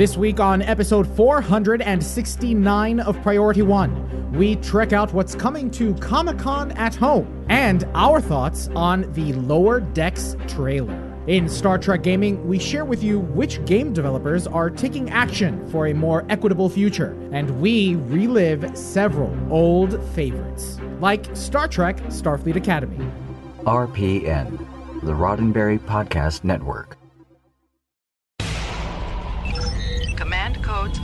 This week on episode 469 of Priority One, we trek out what's coming to Comic-Con at home and our thoughts on the Lower Decks trailer. In Star Trek Gaming, we share with you which game developers are taking action for a more equitable future, and we relive several old favorites, like Star Trek Starfleet Academy. RPN, the Roddenberry Podcast Network. Command codes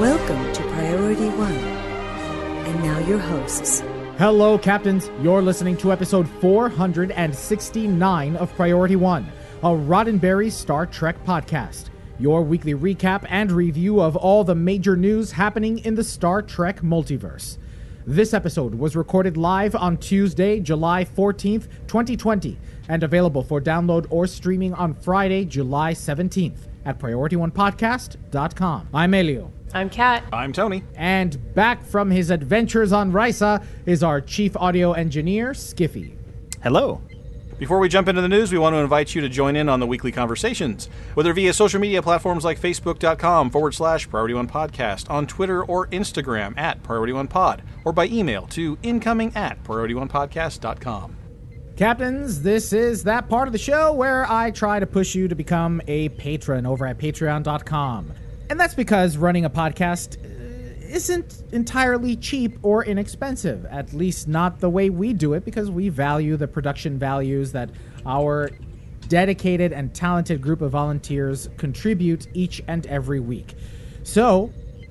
Welcome to Priority One, and now your hosts. Hello, Captains. You're listening to episode 469 of Priority One, a Roddenberry Star Trek podcast, your weekly recap and review of all the major news happening in the Star Trek multiverse. This episode was recorded live on Tuesday, July 14th, 2020, and available for download or streaming on Friday, July 17th at PriorityOnePodcast.com. I'm Elio. I'm Kat. I'm Tony. And back from his adventures on Risa is our chief audio engineer, Skiffy. Hello. Before we jump into the news, we want to invite you to join in on the weekly conversations, whether via social media platforms like Facebook.com/Priority One Podcast, on Twitter or Instagram @Priority One Pod, or by email to incoming@PriorityOnePodcast.com. Captains, this is that part of the show where I try to push you to become a patron over at Patreon.com. And that's because running a podcast isn't entirely cheap or inexpensive, at least not the way we do it, because we value the production values that our dedicated and talented group of volunteers contribute each and every week. So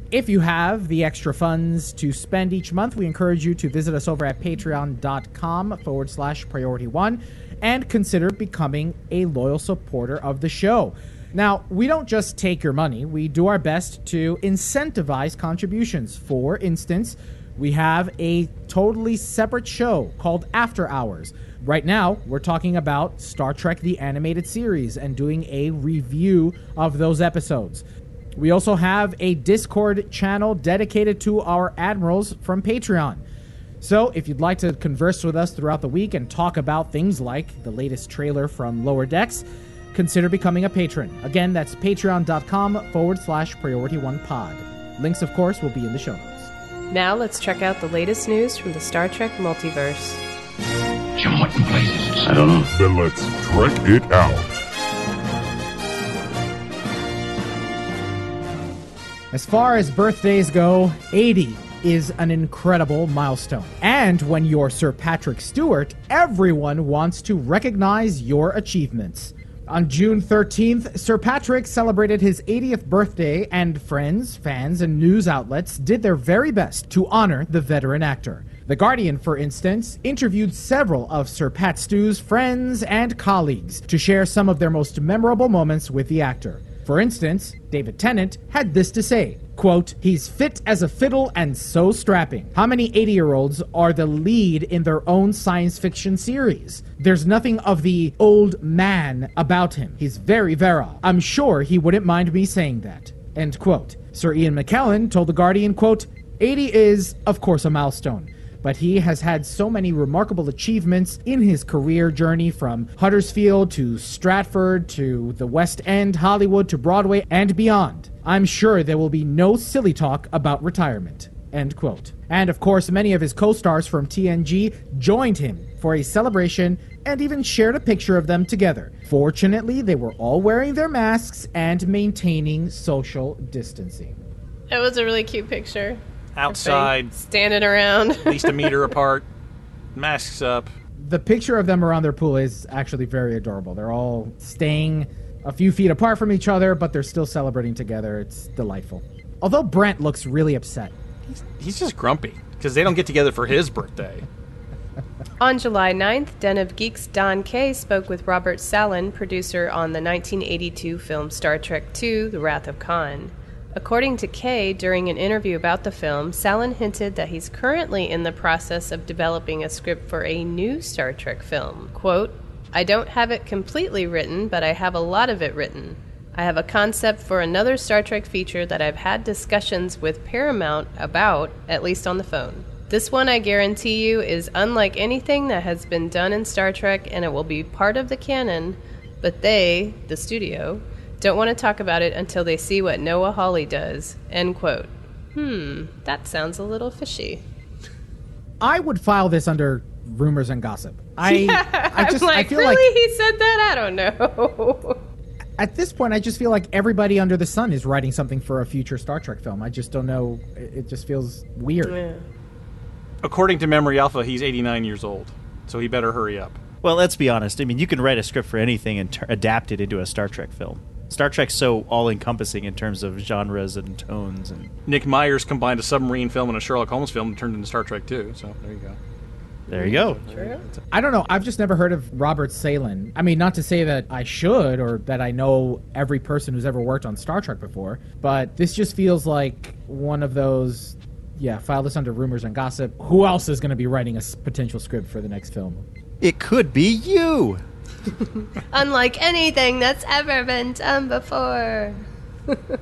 if you have the extra funds to spend each month, we encourage you to visit us over at patreon.com/Priority One and consider becoming a loyal supporter of the show. Now, we don't just take your money. We do our best to incentivize contributions. For instance, we have a totally separate show called After Hours. Right now, we're talking about Star Trek the Animated Series and doing a review of those episodes. We also have a Discord channel dedicated to our admirals from Patreon. So if you'd like to converse with us throughout the week and talk about things like the latest trailer from Lower Decks, consider becoming a patron. Again, that's patreon.com/Priority One Pod. Links, of course, will be in the show notes. Now let's check out the latest news from the Star Trek multiverse. Jim, what in places? I don't know. Then let's trek it out. As far as birthdays go, 80 is an incredible milestone. And when you're Sir Patrick Stewart, everyone wants to recognize your achievements. On June 13th, Sir Patrick celebrated his 80th birthday, and friends, fans, and news outlets did their very best to honor the veteran actor. The Guardian, for instance, interviewed several of Sir Pat Stew's friends and colleagues to share some of their most memorable moments with the actor. For instance, David Tennant had this to say, quote, "He's fit as a fiddle and so strapping. How many 80-year-olds are the lead in their own science fiction series? There's nothing of the old man about him. He's very virile. I'm sure he wouldn't mind me saying that." End quote. Sir Ian McKellen told The Guardian, quote, "80 is, of course, a milestone, but he has had so many remarkable achievements in his career journey, from Huddersfield to Stratford to the West End, Hollywood to Broadway and beyond. I'm sure there will be no silly talk about retirement." End quote. And of course, many of his co-stars from TNG joined him for a celebration and even shared a picture of them together. Fortunately, they were all wearing their masks and maintaining social distancing. That was a really cute picture. Outside, standing around at least a meter apart, masks up. The picture of them around their pool is actually very adorable. They're all staying a few feet apart from each other, but they're still celebrating together. It's delightful. Although Brent looks really upset. He's just grumpy because they don't get together for his birthday. On July 9th, Den of Geek's Don Kay spoke with Robert Sallin, producer on the 1982 film Star Trek II, The Wrath of Khan. According to Kay, during an interview about the film, Sallin hinted that he's currently in the process of developing a script for a new Star Trek film. Quote, I don't have it completely written, but I have a lot of it written. I have a concept for another Star Trek feature that I've had discussions with Paramount about, at least on the phone. This one, I guarantee you, is unlike anything that has been done in Star Trek, and it will be part of the canon, but they, the studio, don't want to talk about it until they see what Noah Hawley does. End quote. That sounds a little fishy. I would file this under rumors and gossip. I feel like he said that? I don't know. At this point, I just feel like everybody under the sun is writing something for a future Star Trek film. I just don't know. It just feels weird. Yeah. According to Memory Alpha, he's 89 years old, so he better hurry up. Well, let's be honest. I mean, you can write a script for anything and adapt it into a Star Trek film. Star Trek's so all-encompassing in terms of genres and tones. And Nick Meyer's combined a submarine film and a Sherlock Holmes film and turned into Star Trek II, so there you go. There you go. True. I don't know. I've just never heard of Robert Sallin. I mean, not to say that I should or that I know every person who's ever worked on Star Trek before, but this just feels like one of those, file this under rumors and gossip. Who else is going to be writing a potential script for the next film? It could be you. Unlike anything that's ever been done before.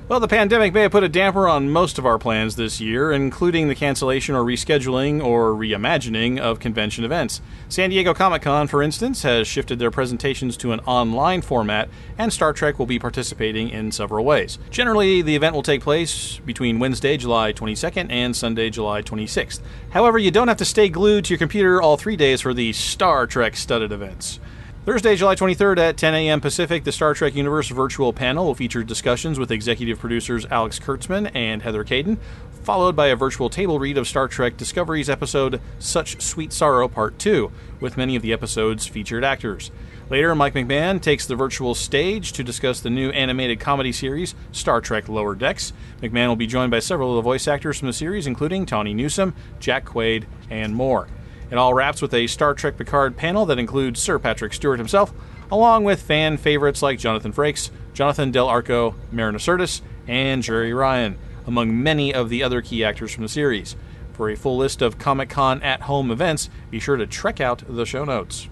Well, the pandemic may have put a damper on most of our plans this year, including the cancellation or rescheduling or reimagining of convention events. San Diego Comic-Con, for instance, has shifted their presentations to an online format, and Star Trek will be participating in several ways. Generally, the event will take place between Wednesday, July 22nd and Sunday, July 26th. However, you don't have to stay glued to your computer all 3 days for the Star Trek-studded events. Thursday, July 23rd at 10 a.m. Pacific, the Star Trek Universe virtual panel will feature discussions with executive producers Alex Kurtzman and Heather Caden, followed by a virtual table read of Star Trek Discovery's episode Such Sweet Sorrow Part 2, with many of the episode's featured actors. Later, Mike McMahan takes the virtual stage to discuss the new animated comedy series Star Trek Lower Decks. McMahan will be joined by several of the voice actors from the series, including Tawny Newsome, Jack Quaid, and more. It all wraps with a Star Trek Picard panel that includes Sir Patrick Stewart himself, along with fan favorites like Jonathan Frakes, Jonathan Del Arco, Marin Certis, and Jerry Ryan, among many of the other key actors from the series. For a full list of Comic-Con at-home events, be sure to check out the show notes.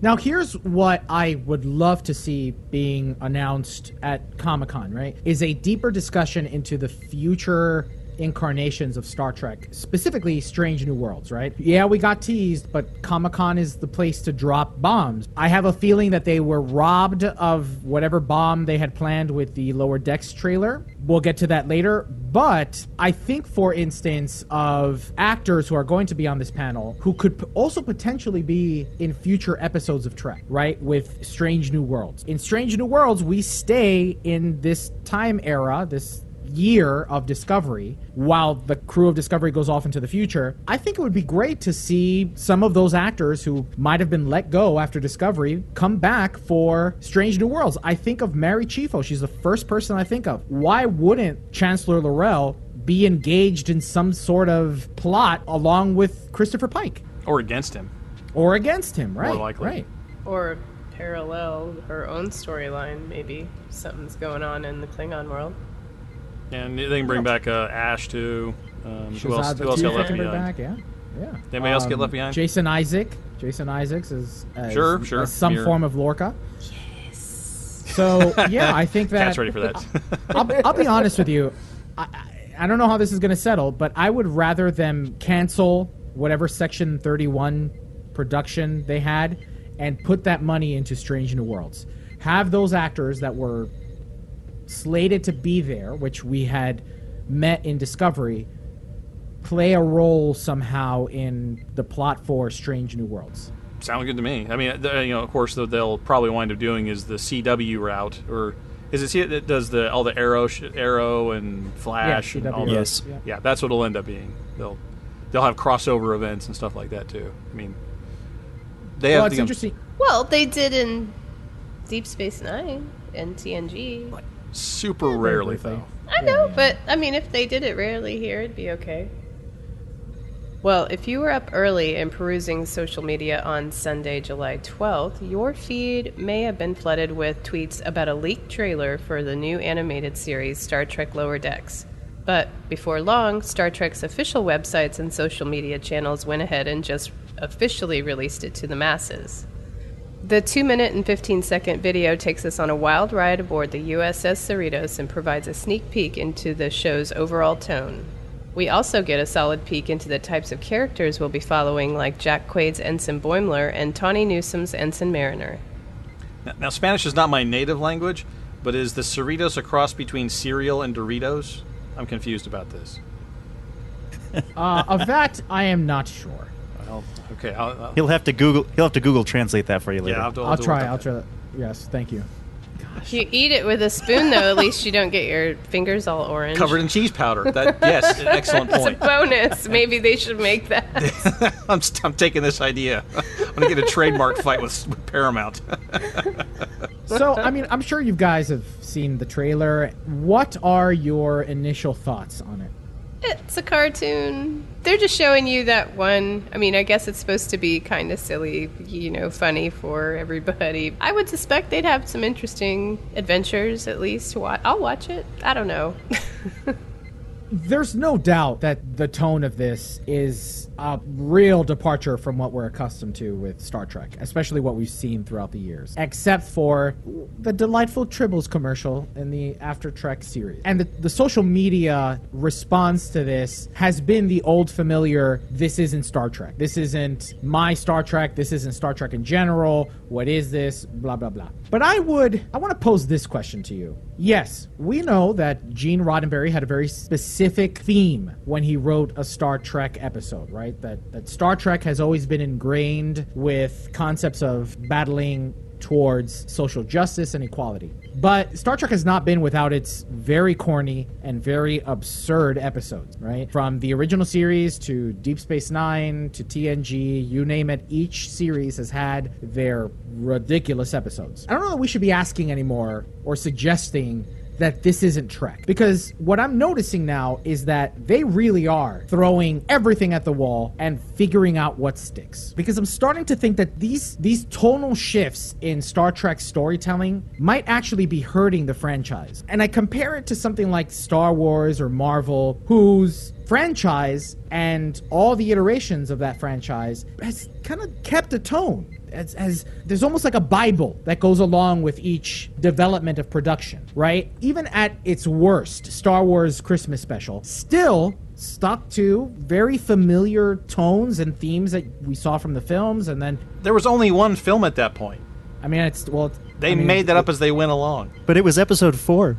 Now, here's what I would love to see being announced at Comic-Con, right? Is a deeper discussion into the future incarnations of Star Trek, specifically Strange New Worlds, right? Yeah, we got teased, but Comic-Con is the place to drop bombs. I have a feeling that they were robbed of whatever bomb they had planned with the Lower Decks trailer. We'll get to that later, but I think, for instance, of actors who are going to be on this panel who could also potentially be in future episodes of Trek, right? With Strange New Worlds. In Strange New Worlds, we stay in this time era, this year of Discovery, while the crew of Discovery goes off into the future. I think it would be great to see some of those actors who might have been let go after Discovery come back for Strange New Worlds. I think of Mary Chifo. She's the first person I think of. Why wouldn't Chancellor Lorel be engaged in some sort of plot along with Christopher Pike? Or against him, right? More likely. Right. Or parallel her own storyline, maybe. Something's going on in the Klingon world. And they can bring back Ash, too. Who else got left behind? Anybody else get left behind? Jason Isaacs is some form of Lorca. Yes. So, I think that... Cat's ready for that. I'll be honest with you. I don't know how this is going to settle, but I would rather them cancel whatever Section 31 production they had and put that money into Strange New Worlds. Have those actors that were slated to be there, which we had met in Discovery, play a role somehow in the plot for Strange New Worlds. Sounds good to me. I mean, of course, they'll probably wind up doing is the CW route, or is it that does all the Arrow and Flash and all those? Yes. Yeah, that's what it'll end up being. They'll have crossover events and stuff like that too. I mean, they have. It's interesting. Well, they did in Deep Space Nine and TNG. Like, super rarely, though. I know, but, I mean, if they did it rarely here, it'd be okay. Well, if you were up early and perusing social media on Sunday, July 12th, your feed may have been flooded with tweets about a leaked trailer for the new animated series Star Trek Lower Decks. But before long, Star Trek's official websites and social media channels went ahead and just officially released it to the masses. The 2-minute and 15-second video takes us on a wild ride aboard the USS Cerritos and provides a sneak peek into the show's overall tone. We also get a solid peek into the types of characters we'll be following, like Jack Quaid's Ensign Boimler and Tawny Newsome's Ensign Mariner. Now, Spanish is not my native language, but is the Cerritos a cross between cereal and Doritos? I'm confused about this. Of that, I am not sure. Well, okay, I'll he'll have to Google translate that for you later. Yeah, I'll try that. Yes, thank you. If you eat it with a spoon, though, at least you don't get your fingers all orange. Covered in cheese powder. That, yes, an excellent point. It's a bonus. Maybe they should make that. I'm taking this idea. I'm going to get a trademark fight with Paramount. So, I mean, I'm sure you guys have seen the trailer. What are your initial thoughts on it? It's a cartoon. They're just showing you that one. I mean, I guess it's supposed to be kind of silly, you know, funny for everybody. I would suspect they'd have some interesting adventures, at least. I'll watch it. I don't know. There's no doubt that the tone of this is a real departure from what we're accustomed to with Star Trek, especially what we've seen throughout the years, except for the delightful Tribbles commercial in the After Trek series. And the social media response to this has been the old familiar, this isn't Star Trek. This isn't my Star Trek. This isn't Star Trek in general. What is this? Blah, blah, blah. But I want to pose this question to you. Yes, we know that Gene Roddenberry had a very specific theme when he wrote a Star Trek episode, right? That Star Trek has always been ingrained with concepts of battling towards social justice and equality. But Star Trek has not been without its very corny and very absurd episodes, right? From the original series to Deep Space Nine to TNG, you name it, each series has had their ridiculous episodes. I don't know that we should be asking anymore or suggesting that this isn't Trek. Because what I'm noticing now is that they really are throwing everything at the wall and figuring out what sticks. Because I'm starting to think that these tonal shifts in Star Trek storytelling might actually be hurting the franchise. And I compare it to something like Star Wars or Marvel, whose franchise and all the iterations of that franchise has kind of kept a tone. As there's almost like a Bible that goes along with each development of production, right? Even at its worst, Star Wars Christmas special still stuck to very familiar tones and themes that we saw from the films, and then... There was only one film at that point. I mean, they made that up as they went along. But it was episode 4.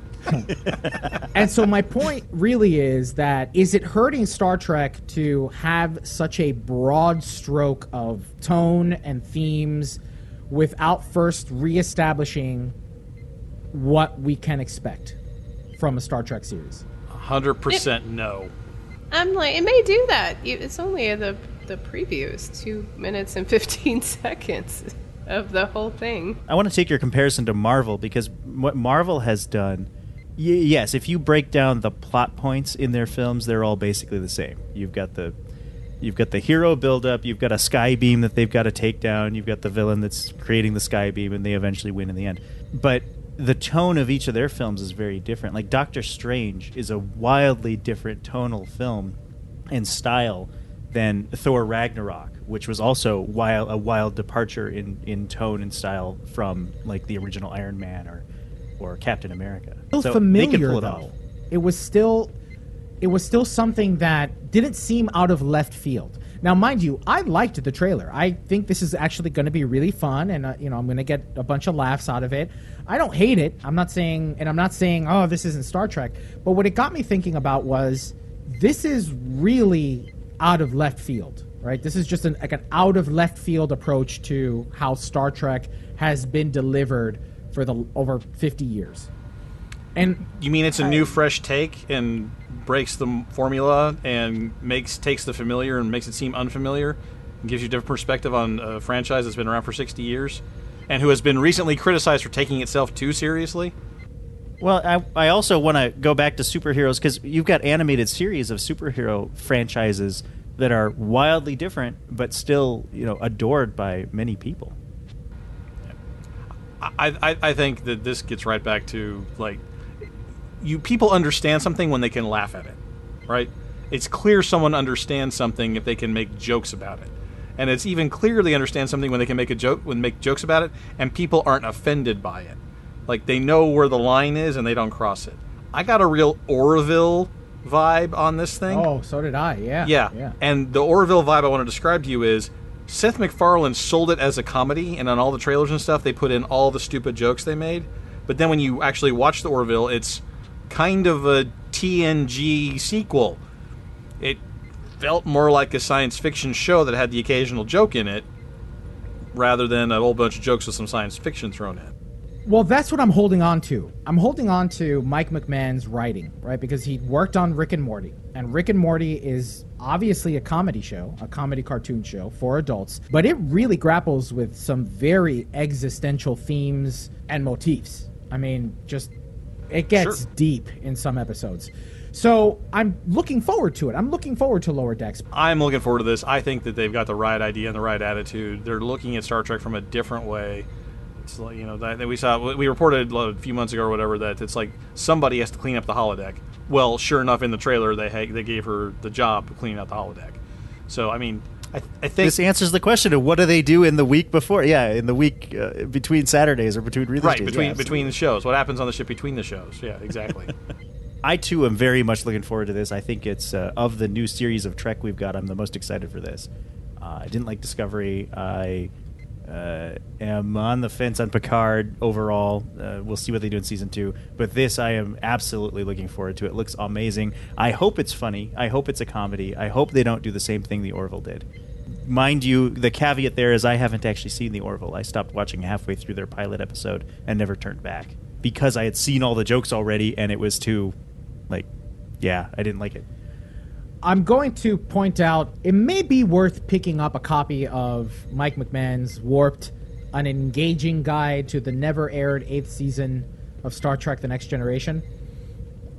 And so my point really is that, is it hurting Star Trek to have such a broad stroke of tone and themes without first reestablishing what we can expect from a Star Trek series? 100% no. I'm like, it may do that. It's only the previews, 2 minutes and 15 seconds. Of the whole thing. I want to take your comparison to Marvel, because what Marvel has done, yes, if you break down the plot points in their films, they're all basically the same. You've got the hero buildup, you've got a sky beam that they've got to take down, you've got the villain that's creating the sky beam, and they eventually win in the end. But the tone of each of their films is very different. Like Doctor Strange is a wildly different tonal film and style than Thor Ragnarok, which was also a wild departure in tone and style from like the original Iron Man or Captain America. So familiar, they could pull it off. It was still something that didn't seem out of left field. Now, mind you, I liked the trailer. I think this is actually going to be really fun, and I'm going to get a bunch of laughs out of it. I don't hate it. I'm not saying, oh, this isn't Star Trek. But what it got me thinking about was, this is really out of left field, right? This is just an out of left field approach to how Star Trek has been delivered for over 50 years. And you mean it's a new, fresh take and breaks the formula and takes the familiar and makes it seem unfamiliar, and gives you a different perspective on a franchise that's been around for 60 years and who has been recently criticized for taking itself too seriously? Well, I also want to go back to superheroes, because you've got animated series of superhero franchises that are wildly different, but still, you know, adored by many people. I think that this gets right back to, like, people understand something when they can laugh at it, right? It's clear someone understands something if they can make jokes about it. And it's even clearer they understand something when they can make a joke, when make jokes about it, and people aren't offended by it. Like, they know where the line is and they don't cross it. I got a real Orville vibe on this thing. Oh, so did I, yeah. Yeah. And the Orville vibe I want to describe to you is Seth MacFarlane sold it as a comedy, and on all the trailers and stuff, they put in all the stupid jokes they made. But then when you actually watch the Orville, it's kind of a TNG sequel. It felt more like a science fiction show that had the occasional joke in it, rather than a whole bunch of jokes with some science fiction thrown in. Well, that's what I'm holding on to. I'm holding on to Mike McMahan's writing, right? Because he worked on Rick and Morty. And Rick and Morty is obviously a comedy show, a comedy cartoon show for adults. But it really grapples with some very existential themes and motifs. I mean, just, it gets deep in some episodes. So I'm looking forward to it. I'm looking forward to Lower Decks. I'm looking forward to this. I think that they've got the right idea and the right attitude. They're looking at Star Trek from a different way. It's like, you know, that we saw, we reported a few months ago or whatever that it's like somebody has to clean up the holodeck. Well, sure enough, in the trailer they gave her the job of cleaning out the holodeck. So I mean, I think this answers the question of what do they do in the week before? Yeah, in the week between Saturdays or between releases. Right, between the shows. What happens on the ship between the shows? Yeah, exactly. I too am very much looking forward to this. I think it's of the new series of Trek we've got, I'm the most excited for this. I didn't like Discovery. I am on the fence on Picard overall. We'll see what they do in season 2. But this, I am absolutely looking forward to. It looks amazing. I hope it's funny. I hope it's a comedy. I hope they don't do the same thing the Orville did. Mind you, the caveat there is I haven't actually seen the Orville. I stopped watching halfway through their pilot episode and never turned back because I had seen all the jokes already and it was too, like, yeah, I didn't like it. I'm going to point out it may be worth picking up a copy of Mike McMahan's Warped, an engaging guide to the never-aired 8th season of Star Trek The Next Generation.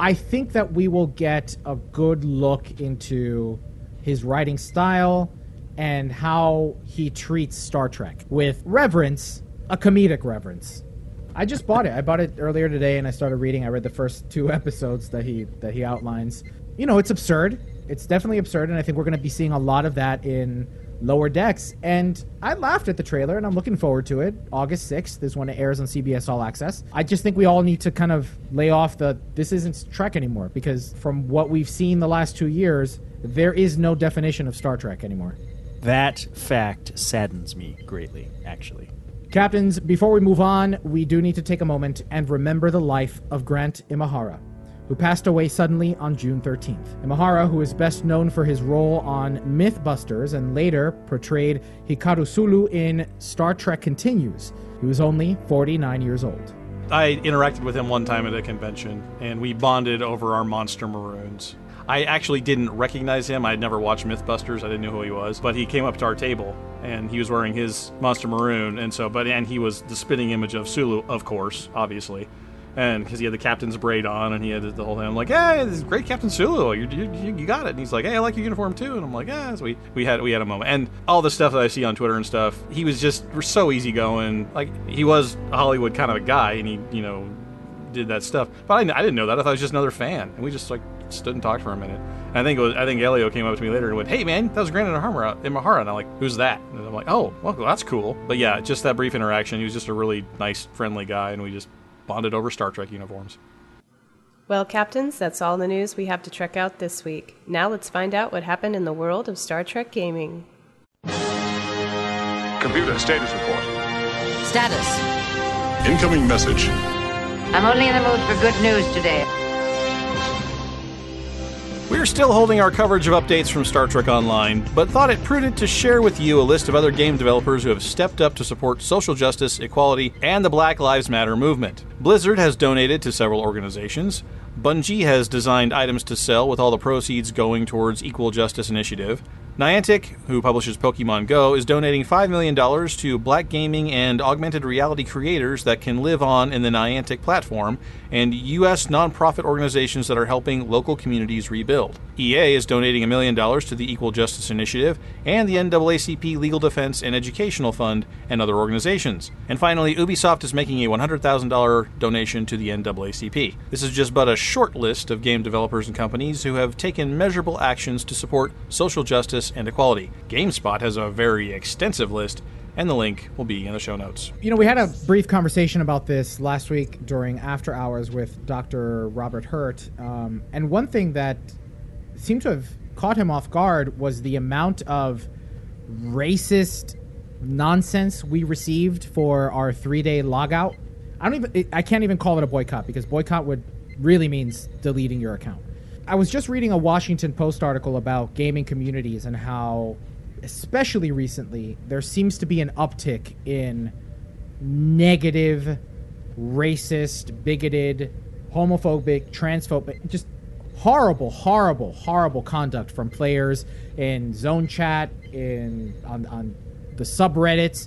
I think that we will get a good look into his writing style and how he treats Star Trek with reverence, a comedic reverence. I just bought it. I bought it earlier today and I started reading. I read the first 2 episodes that he outlines. You know, it's absurd. It's definitely absurd, and I think we're going to be seeing a lot of that in Lower Decks. And I laughed at the trailer, and I'm looking forward to it. August 6th is when it airs on CBS All Access. I just think we all need to kind of lay off this isn't Trek anymore, because from what we've seen the last 2 years, there is no definition of Star Trek anymore. That fact saddens me greatly, actually. Captains, before we move on, we do need to take a moment and remember the life of Grant Imahara, who passed away suddenly on June 13th. Imahara, who is best known for his role on Mythbusters and later portrayed Hikaru Sulu in Star Trek Continues. He was only 49 years old. I interacted with him one time at a convention, and we bonded over our Monster Maroons. I actually didn't recognize him. I had never watched Mythbusters. I didn't know who he was. But he came up to our table, and he was wearing his Monster Maroon, and he was the spitting image of Sulu, of course, obviously. And because he had the captain's braid on, and he had the whole thing. I'm like, hey, this is great, Captain Sulu. You got it. And he's like, hey, I like your uniform too. And I'm like, yeah. So we had a moment. And all the stuff that I see on Twitter and stuff, he was just so easygoing. Like, he was a Hollywood kind of a guy, and he, you know, did that stuff. But I didn't know that. I thought he was just another fan. And we just like stood and talked for a minute. And I think Elio came up to me later and went, hey man, that was Grant Imahara. And I'm like, who's that? And I'm like, oh, well, that's cool. But yeah, just that brief interaction. He was just a really nice, friendly guy, and we just bonded over Star Trek uniforms. Well, captains, that's all the news we have to check out this week. Now let's find out what happened in the world of Star Trek gaming. Computer status report. Status. Incoming message. I'm only in the mood for good news today. We're still holding our coverage of updates from Star Trek Online, but thought it prudent to share with you a list of other game developers who have stepped up to support social justice, equality, and the Black Lives Matter movement. Blizzard has donated to several organizations. Bungie has designed items to sell with all the proceeds going towards Equal Justice Initiative. Niantic, who publishes Pokemon Go, is donating $5 million to Black gaming and augmented reality creators that can live on in the Niantic platform, and U.S. nonprofit organizations that are helping local communities rebuild. EA is donating $1 million to the Equal Justice Initiative and the NAACP Legal Defense and Educational Fund and other organizations. And finally, Ubisoft is making a $100,000 donation to the NAACP. This is just but a short list of game developers and companies who have taken measurable actions to support social justice and equality. GameSpot has a very extensive list, and the link will be in the show notes. You know, we had a brief conversation about this last week during After Hours with Dr. Robert Hurt, and one thing that seemed to have caught him off guard was the amount of racist nonsense we received for our 3-day logout. I can't even call it a boycott, because boycott would really means deleting your account. I was just reading a Washington Post article about gaming communities and how, especially recently, there seems to be an uptick in negative, racist, bigoted, homophobic, transphobic, just horrible, horrible, horrible conduct from players in zone chat, on the subreddits.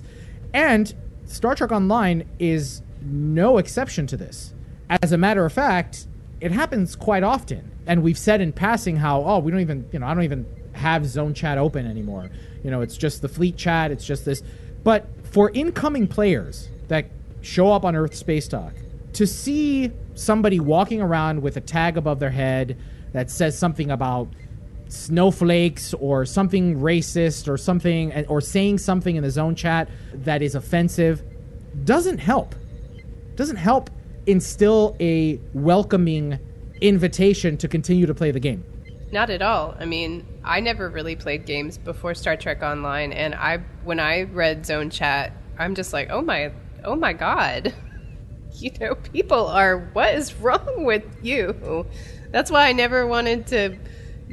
And Star Trek Online is no exception to this. As a matter of fact, it happens quite often. And we've said in passing how, we don't even, I don't even have zone chat open anymore. It's just the fleet chat. It's just this. But for incoming players that show up on Earth Space Talk, to see somebody walking around with a tag above their head that says something about snowflakes or something racist or something, or saying something in the zone chat that is offensive, doesn't help. Doesn't help instill a welcoming invitation to continue to play the game. Not at all. I mean, I never really played games before Star Trek Online, and when I read Zone Chat, I'm just like, oh my God. People are, what is wrong with you? That's why I never wanted to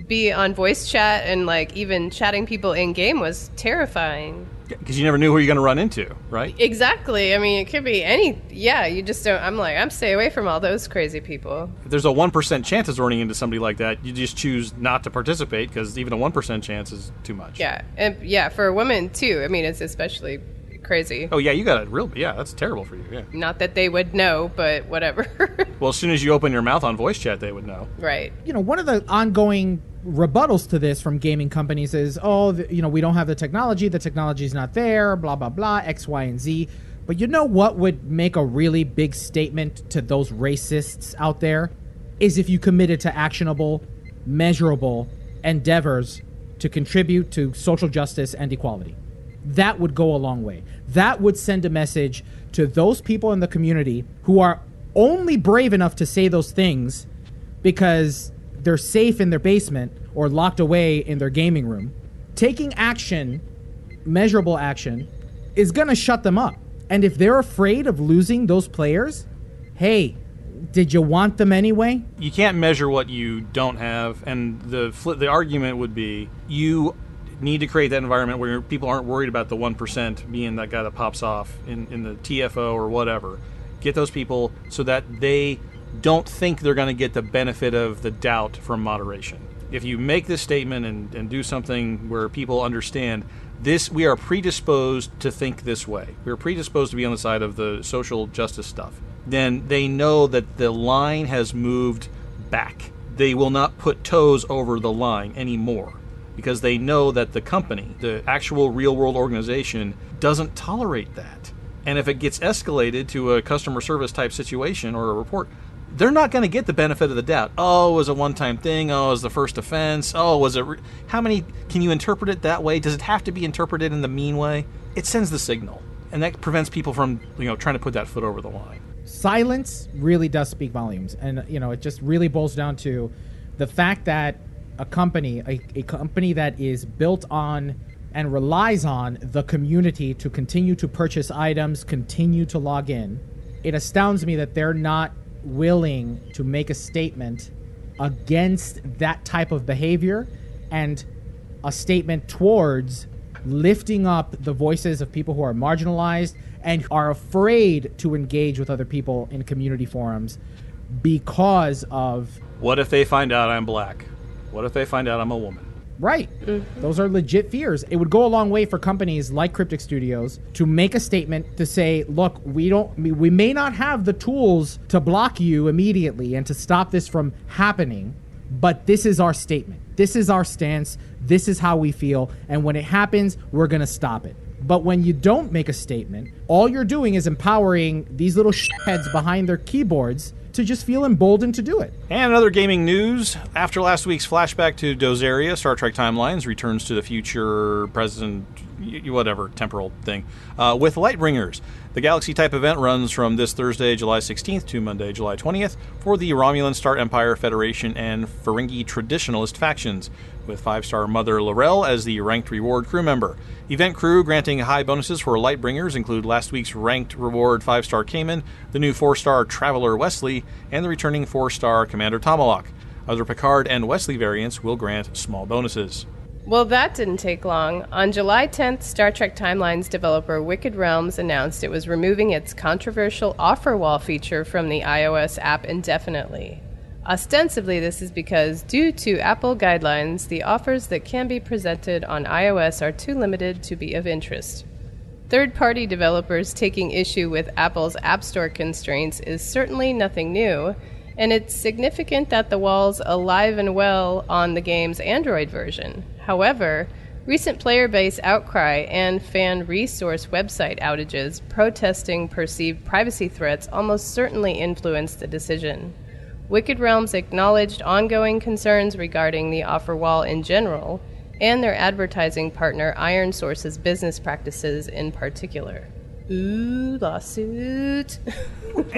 be on voice chat, and like even chatting people in game was terrifying. Because you never knew who you're going to run into, right? Exactly. I mean, it could be any... Yeah, you just don't... I'm stay away from all those crazy people. If there's a 1% chance of running into somebody like that, you just choose not to participate, because even a 1% chance is too much. Yeah. And yeah, for a woman, too. I mean, it's especially crazy. Oh, yeah, you got a real... Yeah, that's terrible for you, yeah. Not that they would know, but whatever. Well, as soon as you open your mouth on voice chat, they would know. Right. One of the ongoing rebuttals to this from gaming companies is, we don't have the technology's not there, blah, blah, blah, X, Y, and Z. But you know what would make a really big statement to those racists out there is if you committed to actionable, measurable endeavors to contribute to social justice and equality. That would go a long way. That would send a message to those people in the community who are only brave enough to say those things because they're safe in their basement or locked away in their gaming room. Taking action, measurable action, is going to shut them up. And if they're afraid of losing those players, hey, did you want them anyway? You can't measure what you don't have. And the argument would be you need to create that environment where people aren't worried about the 1% being that guy that pops off in the TFO or whatever. Get those people so that they don't think they're going to get the benefit of the doubt from moderation. If you make this statement and do something where people understand this, we are predisposed to think this way. We're predisposed to be on the side of the social justice stuff. Then they know that the line has moved back. They will not put toes over the line anymore because they know that the company, the actual real-world organization, doesn't tolerate that. And if it gets escalated to a customer service type situation or a report, they're not going to get the benefit of the doubt. Oh, it was a one-time thing. Oh, it was the first offense. Oh, was it... How many... Can you interpret it that way? Does it have to be interpreted in the mean way? It sends the signal. And that prevents people from, trying to put that foot over the line. Silence really does speak volumes. And, it just really boils down to the fact that a company, a company that is built on and relies on the community to continue to purchase items, continue to log in, it astounds me that they're not willing to make a statement against that type of behavior and a statement towards lifting up the voices of people who are marginalized and are afraid to engage with other people in community forums because of... What if they find out I'm black? What if they find out I'm a woman? Right. Mm-hmm. Those are legit fears. It would go a long way for companies like Cryptic Studios to make a statement to say, look, we may not have the tools to block you immediately and to stop this from happening, but this is our statement. This is our stance. This is how we feel. And when it happens, we're going to stop it. But when you don't make a statement, all you're doing is empowering these little shitheads behind their keyboards to just feel emboldened to do it. And another gaming news. After last week's flashback to Dozeria, Star Trek Timelines returns to the future, present, whatever, temporal thing, with Lightbringers. The Galaxy-type event runs from this Thursday, July 16th to Monday, July 20th for the Romulan Star Empire Federation and Ferengi Traditionalist factions, with five-star Mother Lorel as the ranked reward crew member. Event crew granting high bonuses for Lightbringers include last week's ranked reward five-star Cayman, the new four-star Traveler Wesley, and the returning four-star Commander Tomalak. Other Picard and Wesley variants will grant small bonuses. Well, that didn't take long. On July 10th, Star Trek Timelines developer Wicked Realms announced it was removing its controversial offer wall feature from the iOS app indefinitely. Ostensibly, this is because, due to Apple guidelines, the offers that can be presented on iOS are too limited to be of interest. Third-party developers taking issue with Apple's App Store constraints is certainly nothing new, and it's significant that the wall's alive and well on the game's Android version. However, recent player base outcry and fan resource website outages protesting perceived privacy threats almost certainly influenced the decision. Wicked Realms acknowledged ongoing concerns regarding the offer wall in general and their advertising partner Iron Source's business practices in particular. Ooh, lawsuit.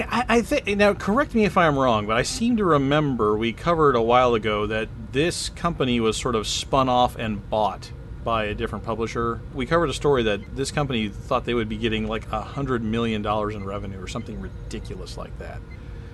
I think, now correct me if I'm wrong, but I seem to remember we covered a while ago that this company was sort of spun off and bought by a different publisher. We covered a story that this company thought they would be getting like $100 million in revenue or something ridiculous like that.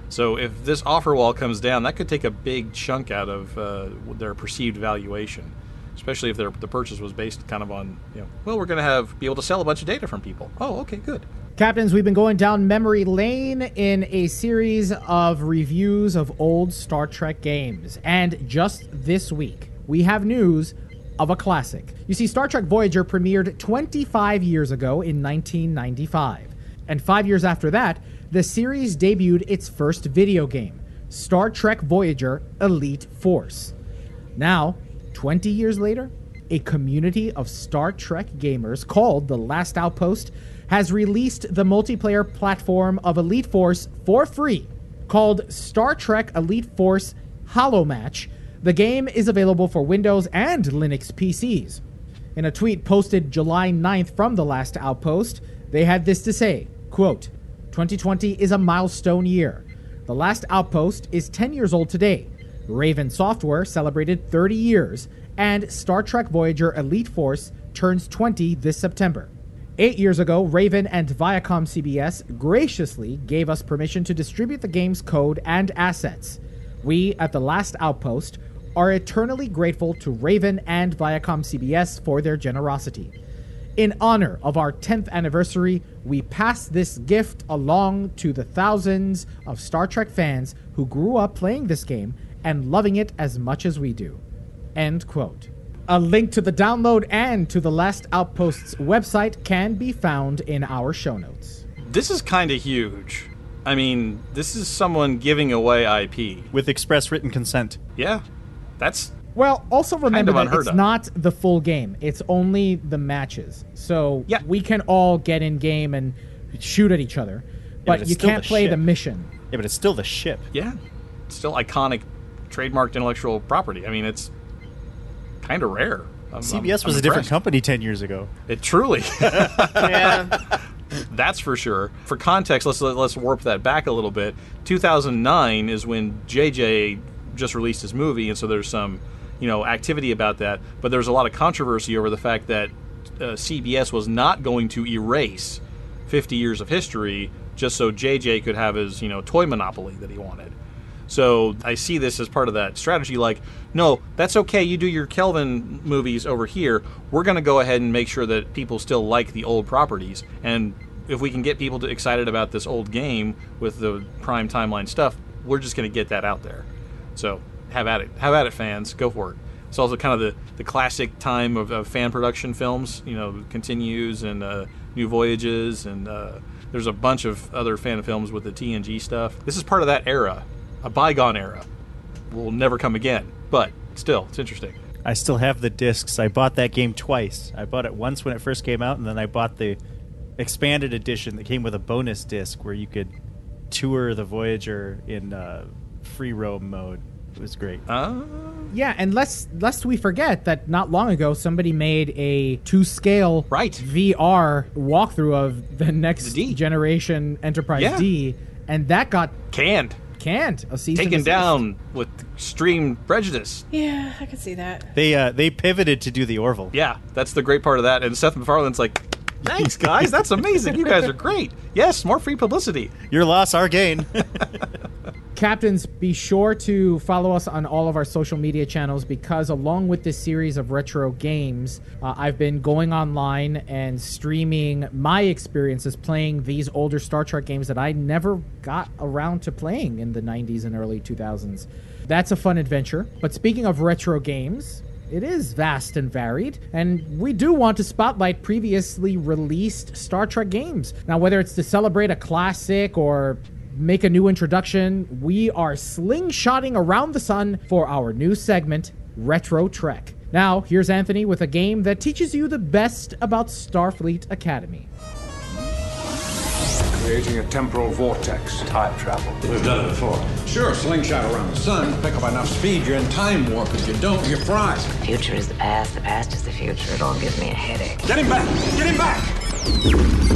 So if this offer wall comes down, that could take a big chunk out of their perceived valuation, especially if the purchase was based kind of on, well, we're going to be able to sell a bunch of data from people. Oh, okay, good. Captains, we've been going down memory lane in a series of reviews of old Star Trek games. And just this week, we have news of a classic. You see, Star Trek Voyager premiered 25 years ago in 1995. And 5 years after that, the series debuted its first video game, Star Trek Voyager Elite Force. Now, 20 years later, a community of Star Trek gamers called The Last Outpost has released the multiplayer platform of Elite Force for free, called Star Trek Elite Force Holo Match. The game is available for Windows and Linux PCs. In a tweet posted July 9th from The Last Outpost, they had this to say, quote, 2020 is a milestone year. The Last Outpost is 10 years old today. Raven Software celebrated 30 years, and Star Trek Voyager Elite Force turns 20 this September. 8 years ago, Raven and Viacom CBS graciously gave us permission to distribute the game's code and assets. We at The Last Outpost are eternally grateful to Raven and Viacom CBS for their generosity. In honor of our 10th anniversary, we pass this gift along to the thousands of Star Trek fans who grew up playing this game and loving it as much as we do. End quote. A link to the download and to The Last Outpost's website can be found in our show notes. This is kind of huge. I mean, this is someone giving away IP. With express written consent. Yeah, that's... Well, also remember that it's not the full game. It's only the matches. So yeah, we can all get in game and shoot at each other, but you can't play the mission. Yeah, but it's still the ship. Yeah, it's still iconic, trademarked intellectual property. I mean, it's kind of rare. CBS was a different company 10 years ago. It truly. Yeah. That's for sure. For context, let's warp that back a little bit. 2009 is when JJ just released his movie, and so there's some... activity about that, but there's a lot of controversy over the fact that CBS was not going to erase 50 years of history just so JJ could have his, toy monopoly that he wanted. So I see this as part of that strategy, like, no, that's okay, you do your Kelvin movies over here, we're going to go ahead and make sure that people still like the old properties, and if we can get people excited about this old game with the prime timeline stuff, we're just going to get that out there. So... have at it. Have at it, fans. Go for it. It's also kind of the classic time of fan production films, you know, Continues and New Voyages, and there's a bunch of other fan films with the TNG stuff. This is part of that era, a bygone era. Will never come again, but still, it's interesting. I still have the discs. I bought that game twice. I bought it once when it first came out, and then I bought the expanded edition that came with a bonus disc where you could tour the Voyager in free roam mode. It was great. Yeah, and lest we forget that not long ago somebody made a to-scale VR walkthrough of the next generation Enterprise D, and that got canned. Taken down with extreme prejudice. Yeah, I could see that. They pivoted to do the Orville. Yeah, that's the great part of that. And Seth MacFarlane's like, thanks, guys. That's amazing. You guys are great. Yes, more free publicity. Your loss, our gain. Captains, be sure to follow us on all of our social media channels, because along with this series of retro games, I've been going online and streaming my experiences playing these older Star Trek games that I never got around to playing in the 90s and early 2000s. That's a fun adventure. But speaking of retro games, it is vast and varied, and we do want to spotlight previously released Star Trek games. Now, whether it's to celebrate a classic or make a new introduction, we are slingshotting around the sun for our new segment, Retro Trek. Now, here's Anthony with a game that teaches you the best about Starfleet Academy. Creating a temporal vortex. Time travel. We've done it before. Sure, slingshot around the sun. Pick up enough speed, you're in time warp. If you don't, you're fried. The future is the past. The past is the future. It all gives me a headache. Get him back! Get him back!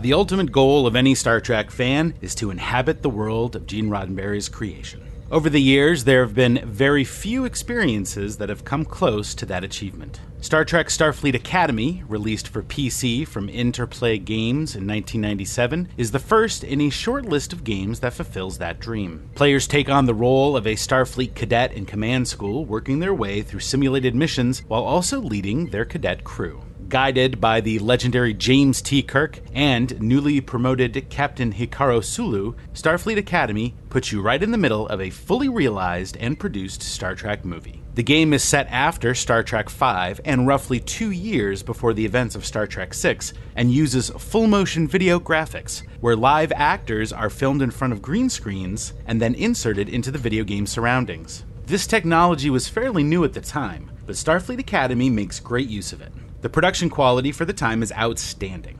The ultimate goal of any Star Trek fan is to inhabit the world of Gene Roddenberry's creation. Over the years, there have been very few experiences that have come close to that achievement. Star Trek Starfleet Academy, released for PC from Interplay Games in 1997, is the first in a short list of games that fulfills that dream. Players take on the role of a Starfleet cadet in command school, working their way through simulated missions while also leading their cadet crew. Guided by the legendary James T. Kirk and newly promoted Captain Hikaru Sulu, Starfleet Academy puts you right in the middle of a fully realized and produced Star Trek movie. The game is set after Star Trek V and roughly 2 years before the events of Star Trek VI, and uses full-motion video graphics, where live actors are filmed in front of green screens and then inserted into the video game surroundings. This technology was fairly new at the time, but Starfleet Academy makes great use of it. The production quality for the time is outstanding.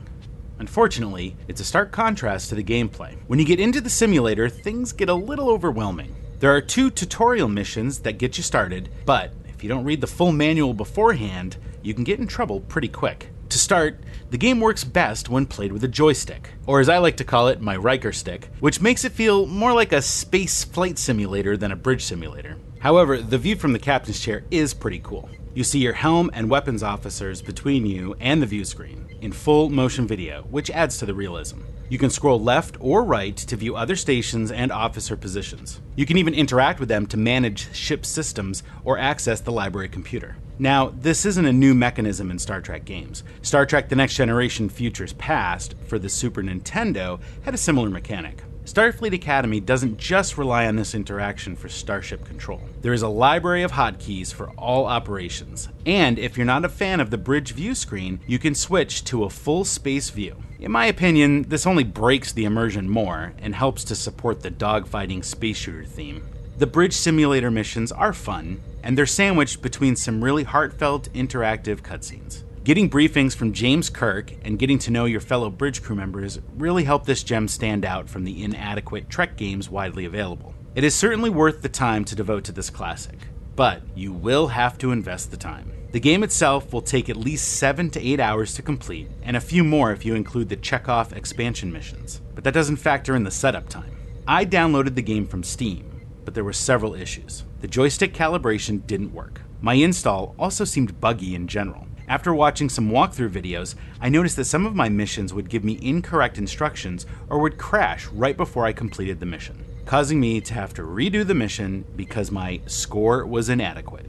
Unfortunately, it's a stark contrast to the gameplay. When you get into the simulator, things get a little overwhelming. There are 2 tutorial missions that get you started, but if you don't read the full manual beforehand, you can get in trouble pretty quick. To start, the game works best when played with a joystick, or as I like to call it, my Riker stick, which makes it feel more like a space flight simulator than a bridge simulator. However, the view from the captain's chair is pretty cool. You see your helm and weapons officers between you and the view screen in full motion video, which adds to the realism. You can scroll left or right to view other stations and officer positions. You can even interact with them to manage ship systems or access the library computer. Now, this isn't a new mechanism in Star Trek games. Star Trek The Next Generation Futures Past for the Super Nintendo had a similar mechanic. Starfleet Academy doesn't just rely on this interaction for starship control. There is a library of hotkeys for all operations, and if you're not a fan of the bridge view screen, you can switch to a full space view. In my opinion, this only breaks the immersion more and helps to support the dogfighting space shooter theme. The bridge simulator missions are fun, and they're sandwiched between some really heartfelt, interactive cutscenes. Getting briefings from James Kirk and getting to know your fellow bridge crew members really helped this gem stand out from the inadequate Trek games widely available. It is certainly worth the time to devote to this classic, but you will have to invest the time. The game itself will take at least 7 to 8 hours to complete, and a few more if you include the Chekhov expansion missions, but that doesn't factor in the setup time. I downloaded the game from Steam, but there were several issues. The joystick calibration didn't work. My install also seemed buggy in general. After watching some walkthrough videos, I noticed that some of my missions would give me incorrect instructions or would crash right before I completed the mission, causing me to have to redo the mission because my score was inadequate.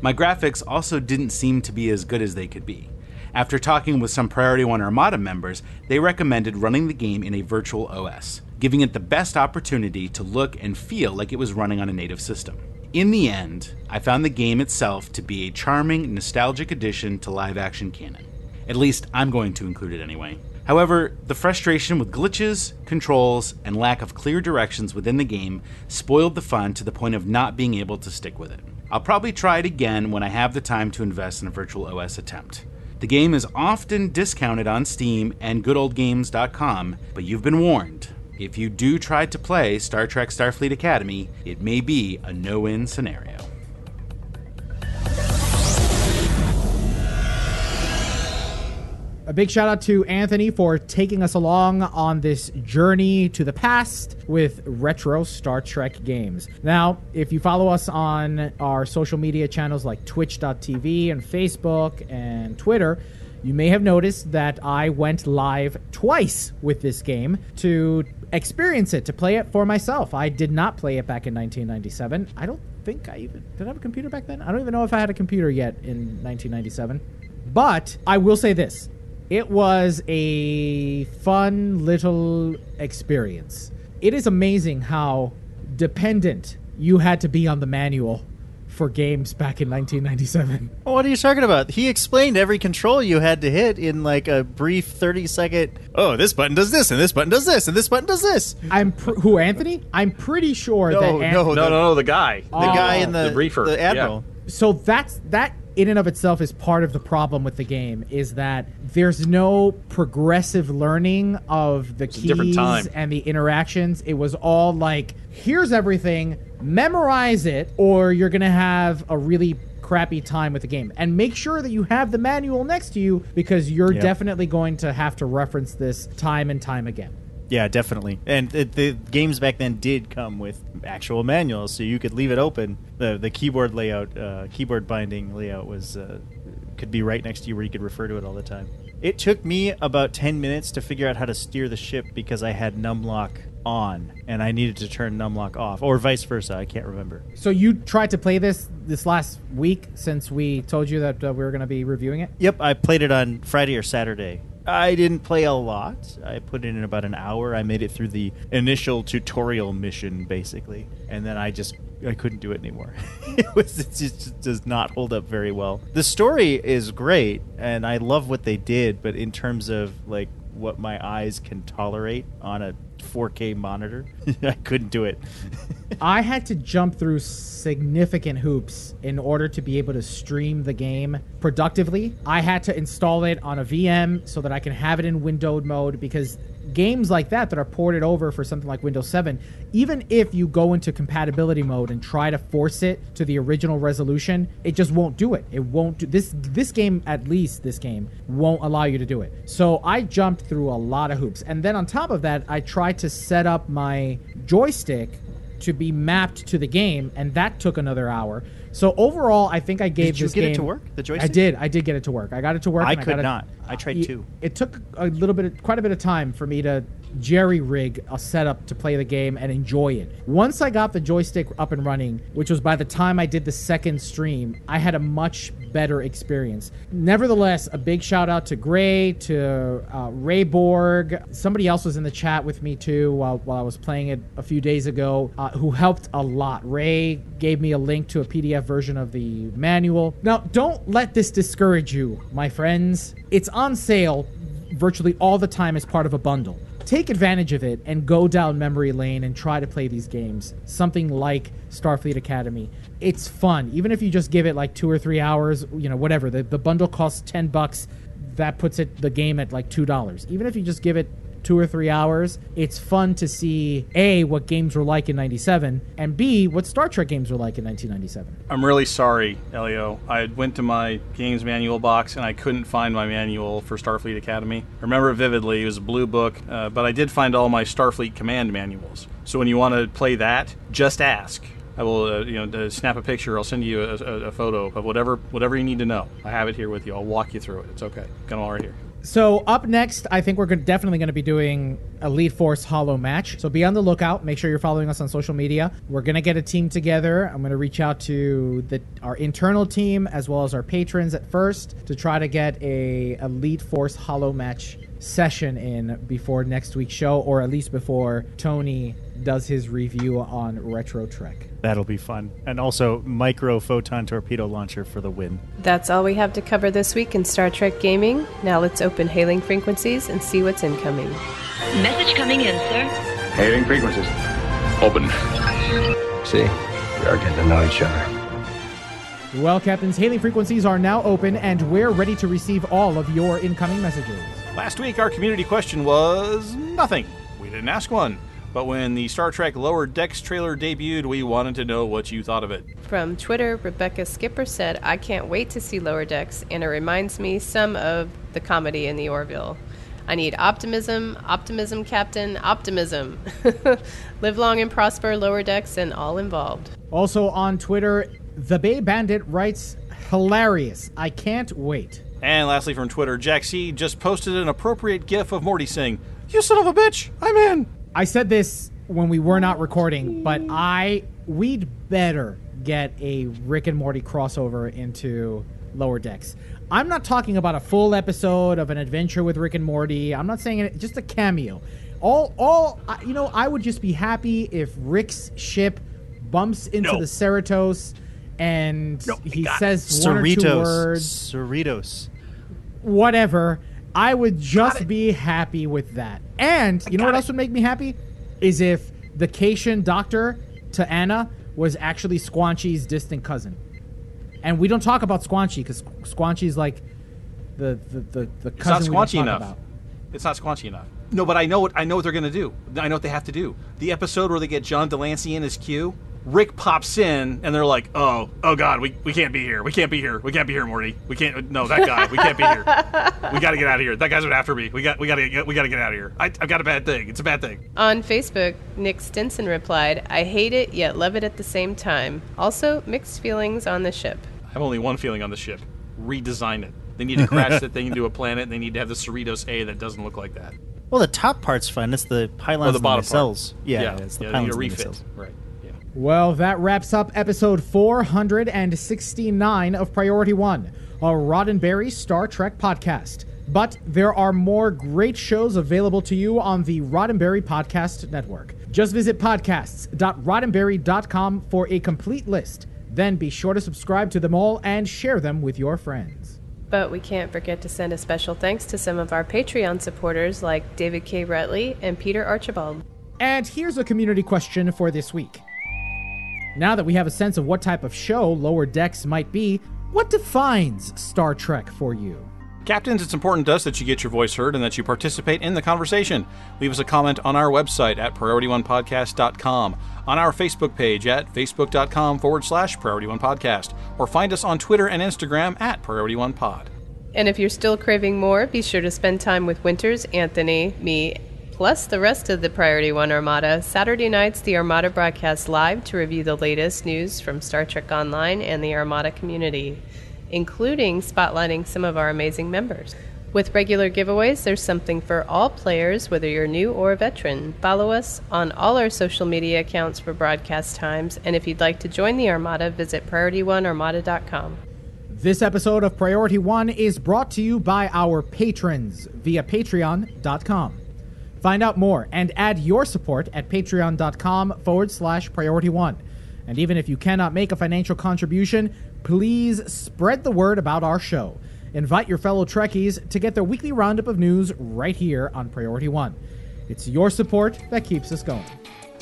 My graphics also didn't seem to be as good as they could be. After talking with some Priority 1 Armada members, they recommended running the game in a virtual OS, giving it the best opportunity to look and feel like it was running on a native system. In the end, I found the game itself to be a charming, nostalgic addition to live-action canon. At least, I'm going to include it anyway. However, the frustration with glitches, controls, and lack of clear directions within the game spoiled the fun to the point of not being able to stick with it. I'll probably try it again when I have the time to invest in a virtual OS attempt. The game is often discounted on Steam and goodoldgames.com, but you've been warned. If you do try to play Star Trek Starfleet Academy, it may be a no-win scenario. A big shout out to Anthony for taking us along on this journey to the past with retro Star Trek games. Now, if you follow us on our social media channels like twitch.tv and Facebook and Twitter, you may have noticed that I went live twice with this game to experience it, to play it for myself. I did not play it back in 1997. I don't think I even... Did I have a computer back then? I don't even know if I had a computer yet in 1997. But I will say this. It was a fun little experience. It is amazing how dependent you had to be on the manual for games back in 1997. Well, what are you talking about? He explained every control you had to hit in like a brief 30-second, oh, this button does this, and this button does this, and this button does this. Who, Anthony? I'm pretty sure that... No, the guy. The guy in the briefer. The Admiral. Yeah. So that in and of itself is part of the problem with the game, is that there's no progressive learning of the keys and the interactions. It was all like, here's everything, memorize it, or you're going to have a really crappy time with the game. And make sure that you have the manual next to you, because you're definitely going to have to reference this time and time again. Yeah, definitely. And the games back then did come with actual manuals, so you could leave it open. The keyboard layout, keyboard binding layout was could be right next to you where you could refer to it all the time. It took me about 10 minutes to figure out how to steer the ship because I had numlock on, and I needed to turn numlock off, or vice versa. I can't remember. So you tried to play this last week since we told you that we were going to be reviewing it? Yep, I played it on Friday or Saturday. I didn't play a lot. I put in about an hour. I made it through the initial tutorial mission, basically. And then I couldn't do it anymore. It just does not hold up very well. The story is great, and I love what they did, but in terms of like what my eyes can tolerate on a 4K monitor, I couldn't do it. I had to jump through significant hoops in order to be able to stream the game productively. I had to install it on a VM so that I can have it in windowed mode, because games like that are ported over for something like Windows 7, even if you go into compatibility mode and try to force it to the original resolution, it just won't do it. It won't do this game, at least this game, won't allow you to do it. So I jumped through a lot of hoops. And then on top of that, I tried to set up my joystick to be mapped to the game, and that took another hour. So overall, I think I gave this game... Did you get it to work, the joystick? I did get it to work. I got it to work. I tried too. It took quite a bit of time for me to jerry-rig a setup to play the game and enjoy it. Once I got the joystick up and running, which was by the time I did the second stream, I had a much better experience. Nevertheless, a big shout out to Gray, to Ray Borg. Somebody else was in the chat with me too while I was playing it a few days ago, who helped a lot. Ray gave me a link to a PDF version of the manual. Now, don't let this discourage you, my friends. It's on sale virtually all the time as part of a bundle. Take advantage of it and go down memory lane and try to play these games. Something like Starfleet Academy. It's fun. Even if you just give it like 2 or 3 hours, you know, whatever. The bundle costs $10. That puts the game at like $2. Even if you just give it 2 or 3 hours, it's fun to see, A, what games were like in 97, and B, what Star Trek games were like in 1997. I'm really sorry, Elio. I went to my games manual box, and I couldn't find my manual for Starfleet Academy. I remember vividly, it was a blue book, but I did find all my Starfleet Command manuals. So when you want to play that, just ask. I will snap a picture. I'll send you a photo of whatever you need to know. I have it here with you. I'll walk you through it. It's okay. Got it all right here. So up next, I think we're definitely going to be doing Elite Force Hollow Match. So be on the lookout. Make sure you're following us on social media. We're going to get a team together. I'm going to reach out to our internal team as well as our patrons at first to try to get a Elite Force Hollow Match session in before next week's show, or at least before Tony does his review on Retro Trek. That'll be fun. And also, micro photon torpedo launcher for the win. That's all we have to cover this week in Star Trek gaming. Now let's open hailing frequencies and see what's incoming. Message coming in, sir. Hailing frequencies. Open. See, we are getting to know each other. Well, Captains, hailing frequencies are now open, and we're ready to receive all of your incoming messages. Last week, our community question was nothing. We didn't ask one. But when the Star Trek Lower Decks trailer debuted, we wanted to know what you thought of it. From Twitter, Rebecca Skipper said, "I can't wait to see Lower Decks, and it reminds me some of the comedy in the Orville. I need optimism, optimism, Captain, optimism. Live long and prosper, Lower Decks, and all involved." Also on Twitter, The Bay Bandit writes, "Hilarious. I can't wait." And lastly from Twitter, Jack C. just posted an appropriate gif of Morty saying, "You son of a bitch, I'm in." I said this when we were not recording, but we'd better get a Rick and Morty crossover into Lower Decks. I'm not talking about a full episode of an adventure with Rick and Morty. I'm not saying it, just a cameo. I would just be happy if Rick's ship bumps into the Cerritos. And he says one or two words. Cerritos. Whatever. I would just be happy with that. And you know what else would make me happy? Is if the Cation doctor to Anna was actually Squanchy's distant cousin. And we don't talk about Squanchy because Squanchy's like the cousin we don't talk about. It's not Squanchy enough. No, but I know what they're going to do. I know what they have to do. The episode where they get John Delancey in his queue. Rick pops in, and they're like, oh God, we can't be here. We can't be here. We can't be here, Morty. We can't. No, that guy. We can't be here. We got to get out of here. That guy's been after me. We got to get out of here. I've got a bad thing. It's a bad thing. On Facebook, Nick Stinson replied, "I hate it, yet love it at the same time. Also, mixed feelings on the ship." I have only one feeling on the ship. Redesign it. They need to crash that thing into a planet, and they need to have the Cerritos A that doesn't look like that. Well, the top part's fine. It's the pylons themselves. Yeah, it's the pylons themselves. Right. Well, that wraps up episode 469 of Priority One, a Roddenberry Star Trek podcast. But there are more great shows available to you on the Roddenberry Podcast Network. Just visit podcasts.roddenberry.com for a complete list. Then be sure to subscribe to them all and share them with your friends. But we can't forget to send a special thanks to some of our Patreon supporters like David K. Rutley and Peter Archibald. And here's a community question for this week. Now that we have a sense of what type of show Lower Decks might be, what defines Star Trek for you? Captains, it's important to us that you get your voice heard and that you participate in the conversation. Leave us a comment on our website at PriorityOnePodcast.com, on our Facebook page at Facebook.com/PriorityOnePodcast, or find us on Twitter and Instagram at PriorityOnePod. And if you're still craving more, be sure to spend time with Winters, Anthony, me, plus the rest of the Priority One Armada. Saturday nights, the Armada broadcasts live to review the latest news from Star Trek Online and the Armada community, including spotlighting some of our amazing members. With regular giveaways, there's something for all players, whether you're new or a veteran. Follow us on all our social media accounts for broadcast times, and if you'd like to join the Armada, visit PriorityOneArmada.com. This episode of Priority One is brought to you by our patrons via Patreon.com. Find out more and add your support at patreon.com/priority1. And even if you cannot make a financial contribution, please spread the word about our show. Invite your fellow Trekkies to get their weekly roundup of news right here on Priority One. It's your support that keeps us going.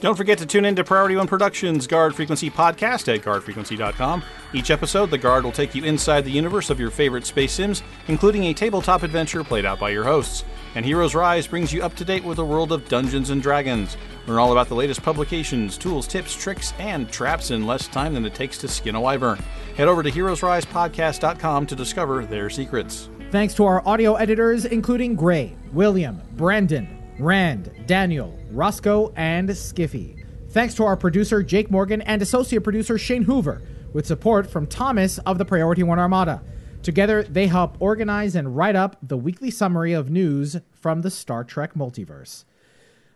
Don't forget to tune in to Priority One Productions' Guard Frequency podcast at guardfrequency.com. Each episode, the Guard will take you inside the universe of your favorite space sims, including a tabletop adventure played out by your hosts. And Heroes Rise brings you up to date with the world of Dungeons & Dragons. Learn all about the latest publications, tools, tips, tricks, and traps in less time than it takes to skin a wyvern. Head over to heroesrisepodcast.com to discover their secrets. Thanks to our audio editors, including Gray, William, Brandon, Rand, Daniel, Roscoe, and Skiffy. Thanks to our producer, Jake Morgan, and associate producer, Shane Hoover, with support from Thomas of the Priority One Armada. Together, they help organize and write up the weekly summary of news from the Star Trek multiverse.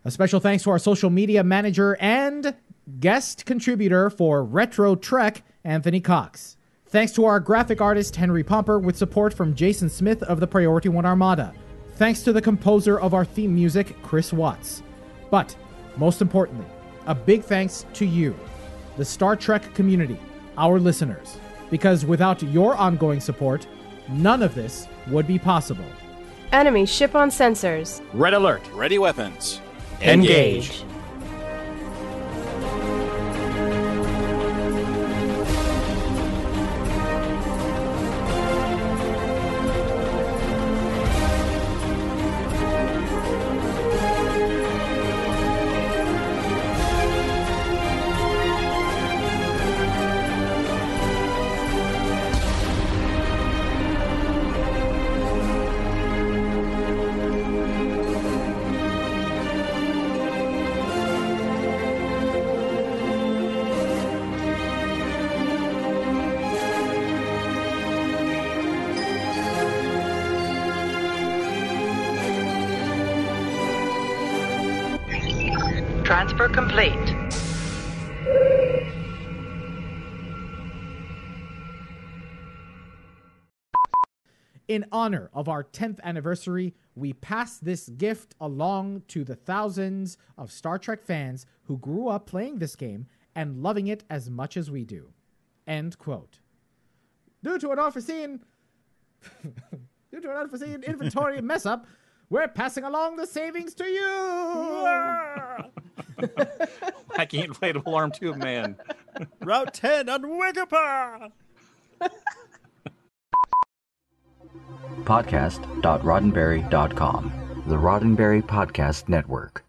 A special thanks to our social media manager and guest contributor for Retro Trek, Anthony Cox. Thanks to our graphic artist, Henry Pomper, with support from Jason Smith of the Priority One Armada. Thanks to the composer of our theme music, Chris Watts. But, most importantly, a big thanks to you, the Star Trek community, our listeners, because without your ongoing support, none of this would be possible. Enemy ship on sensors. Red alert. Ready weapons. Engage. Transfer complete. In honor of our 10th anniversary, we pass this gift along to the thousands of Star Trek fans who grew up playing this game and loving it as much as we do. End quote. Due to an unforeseen inventory mess up, we're passing along the savings to you. Wacky inflatable arm tube man. Route 10 on Wikipedia. Podcast.roddenberry.com. The Roddenberry Podcast Network.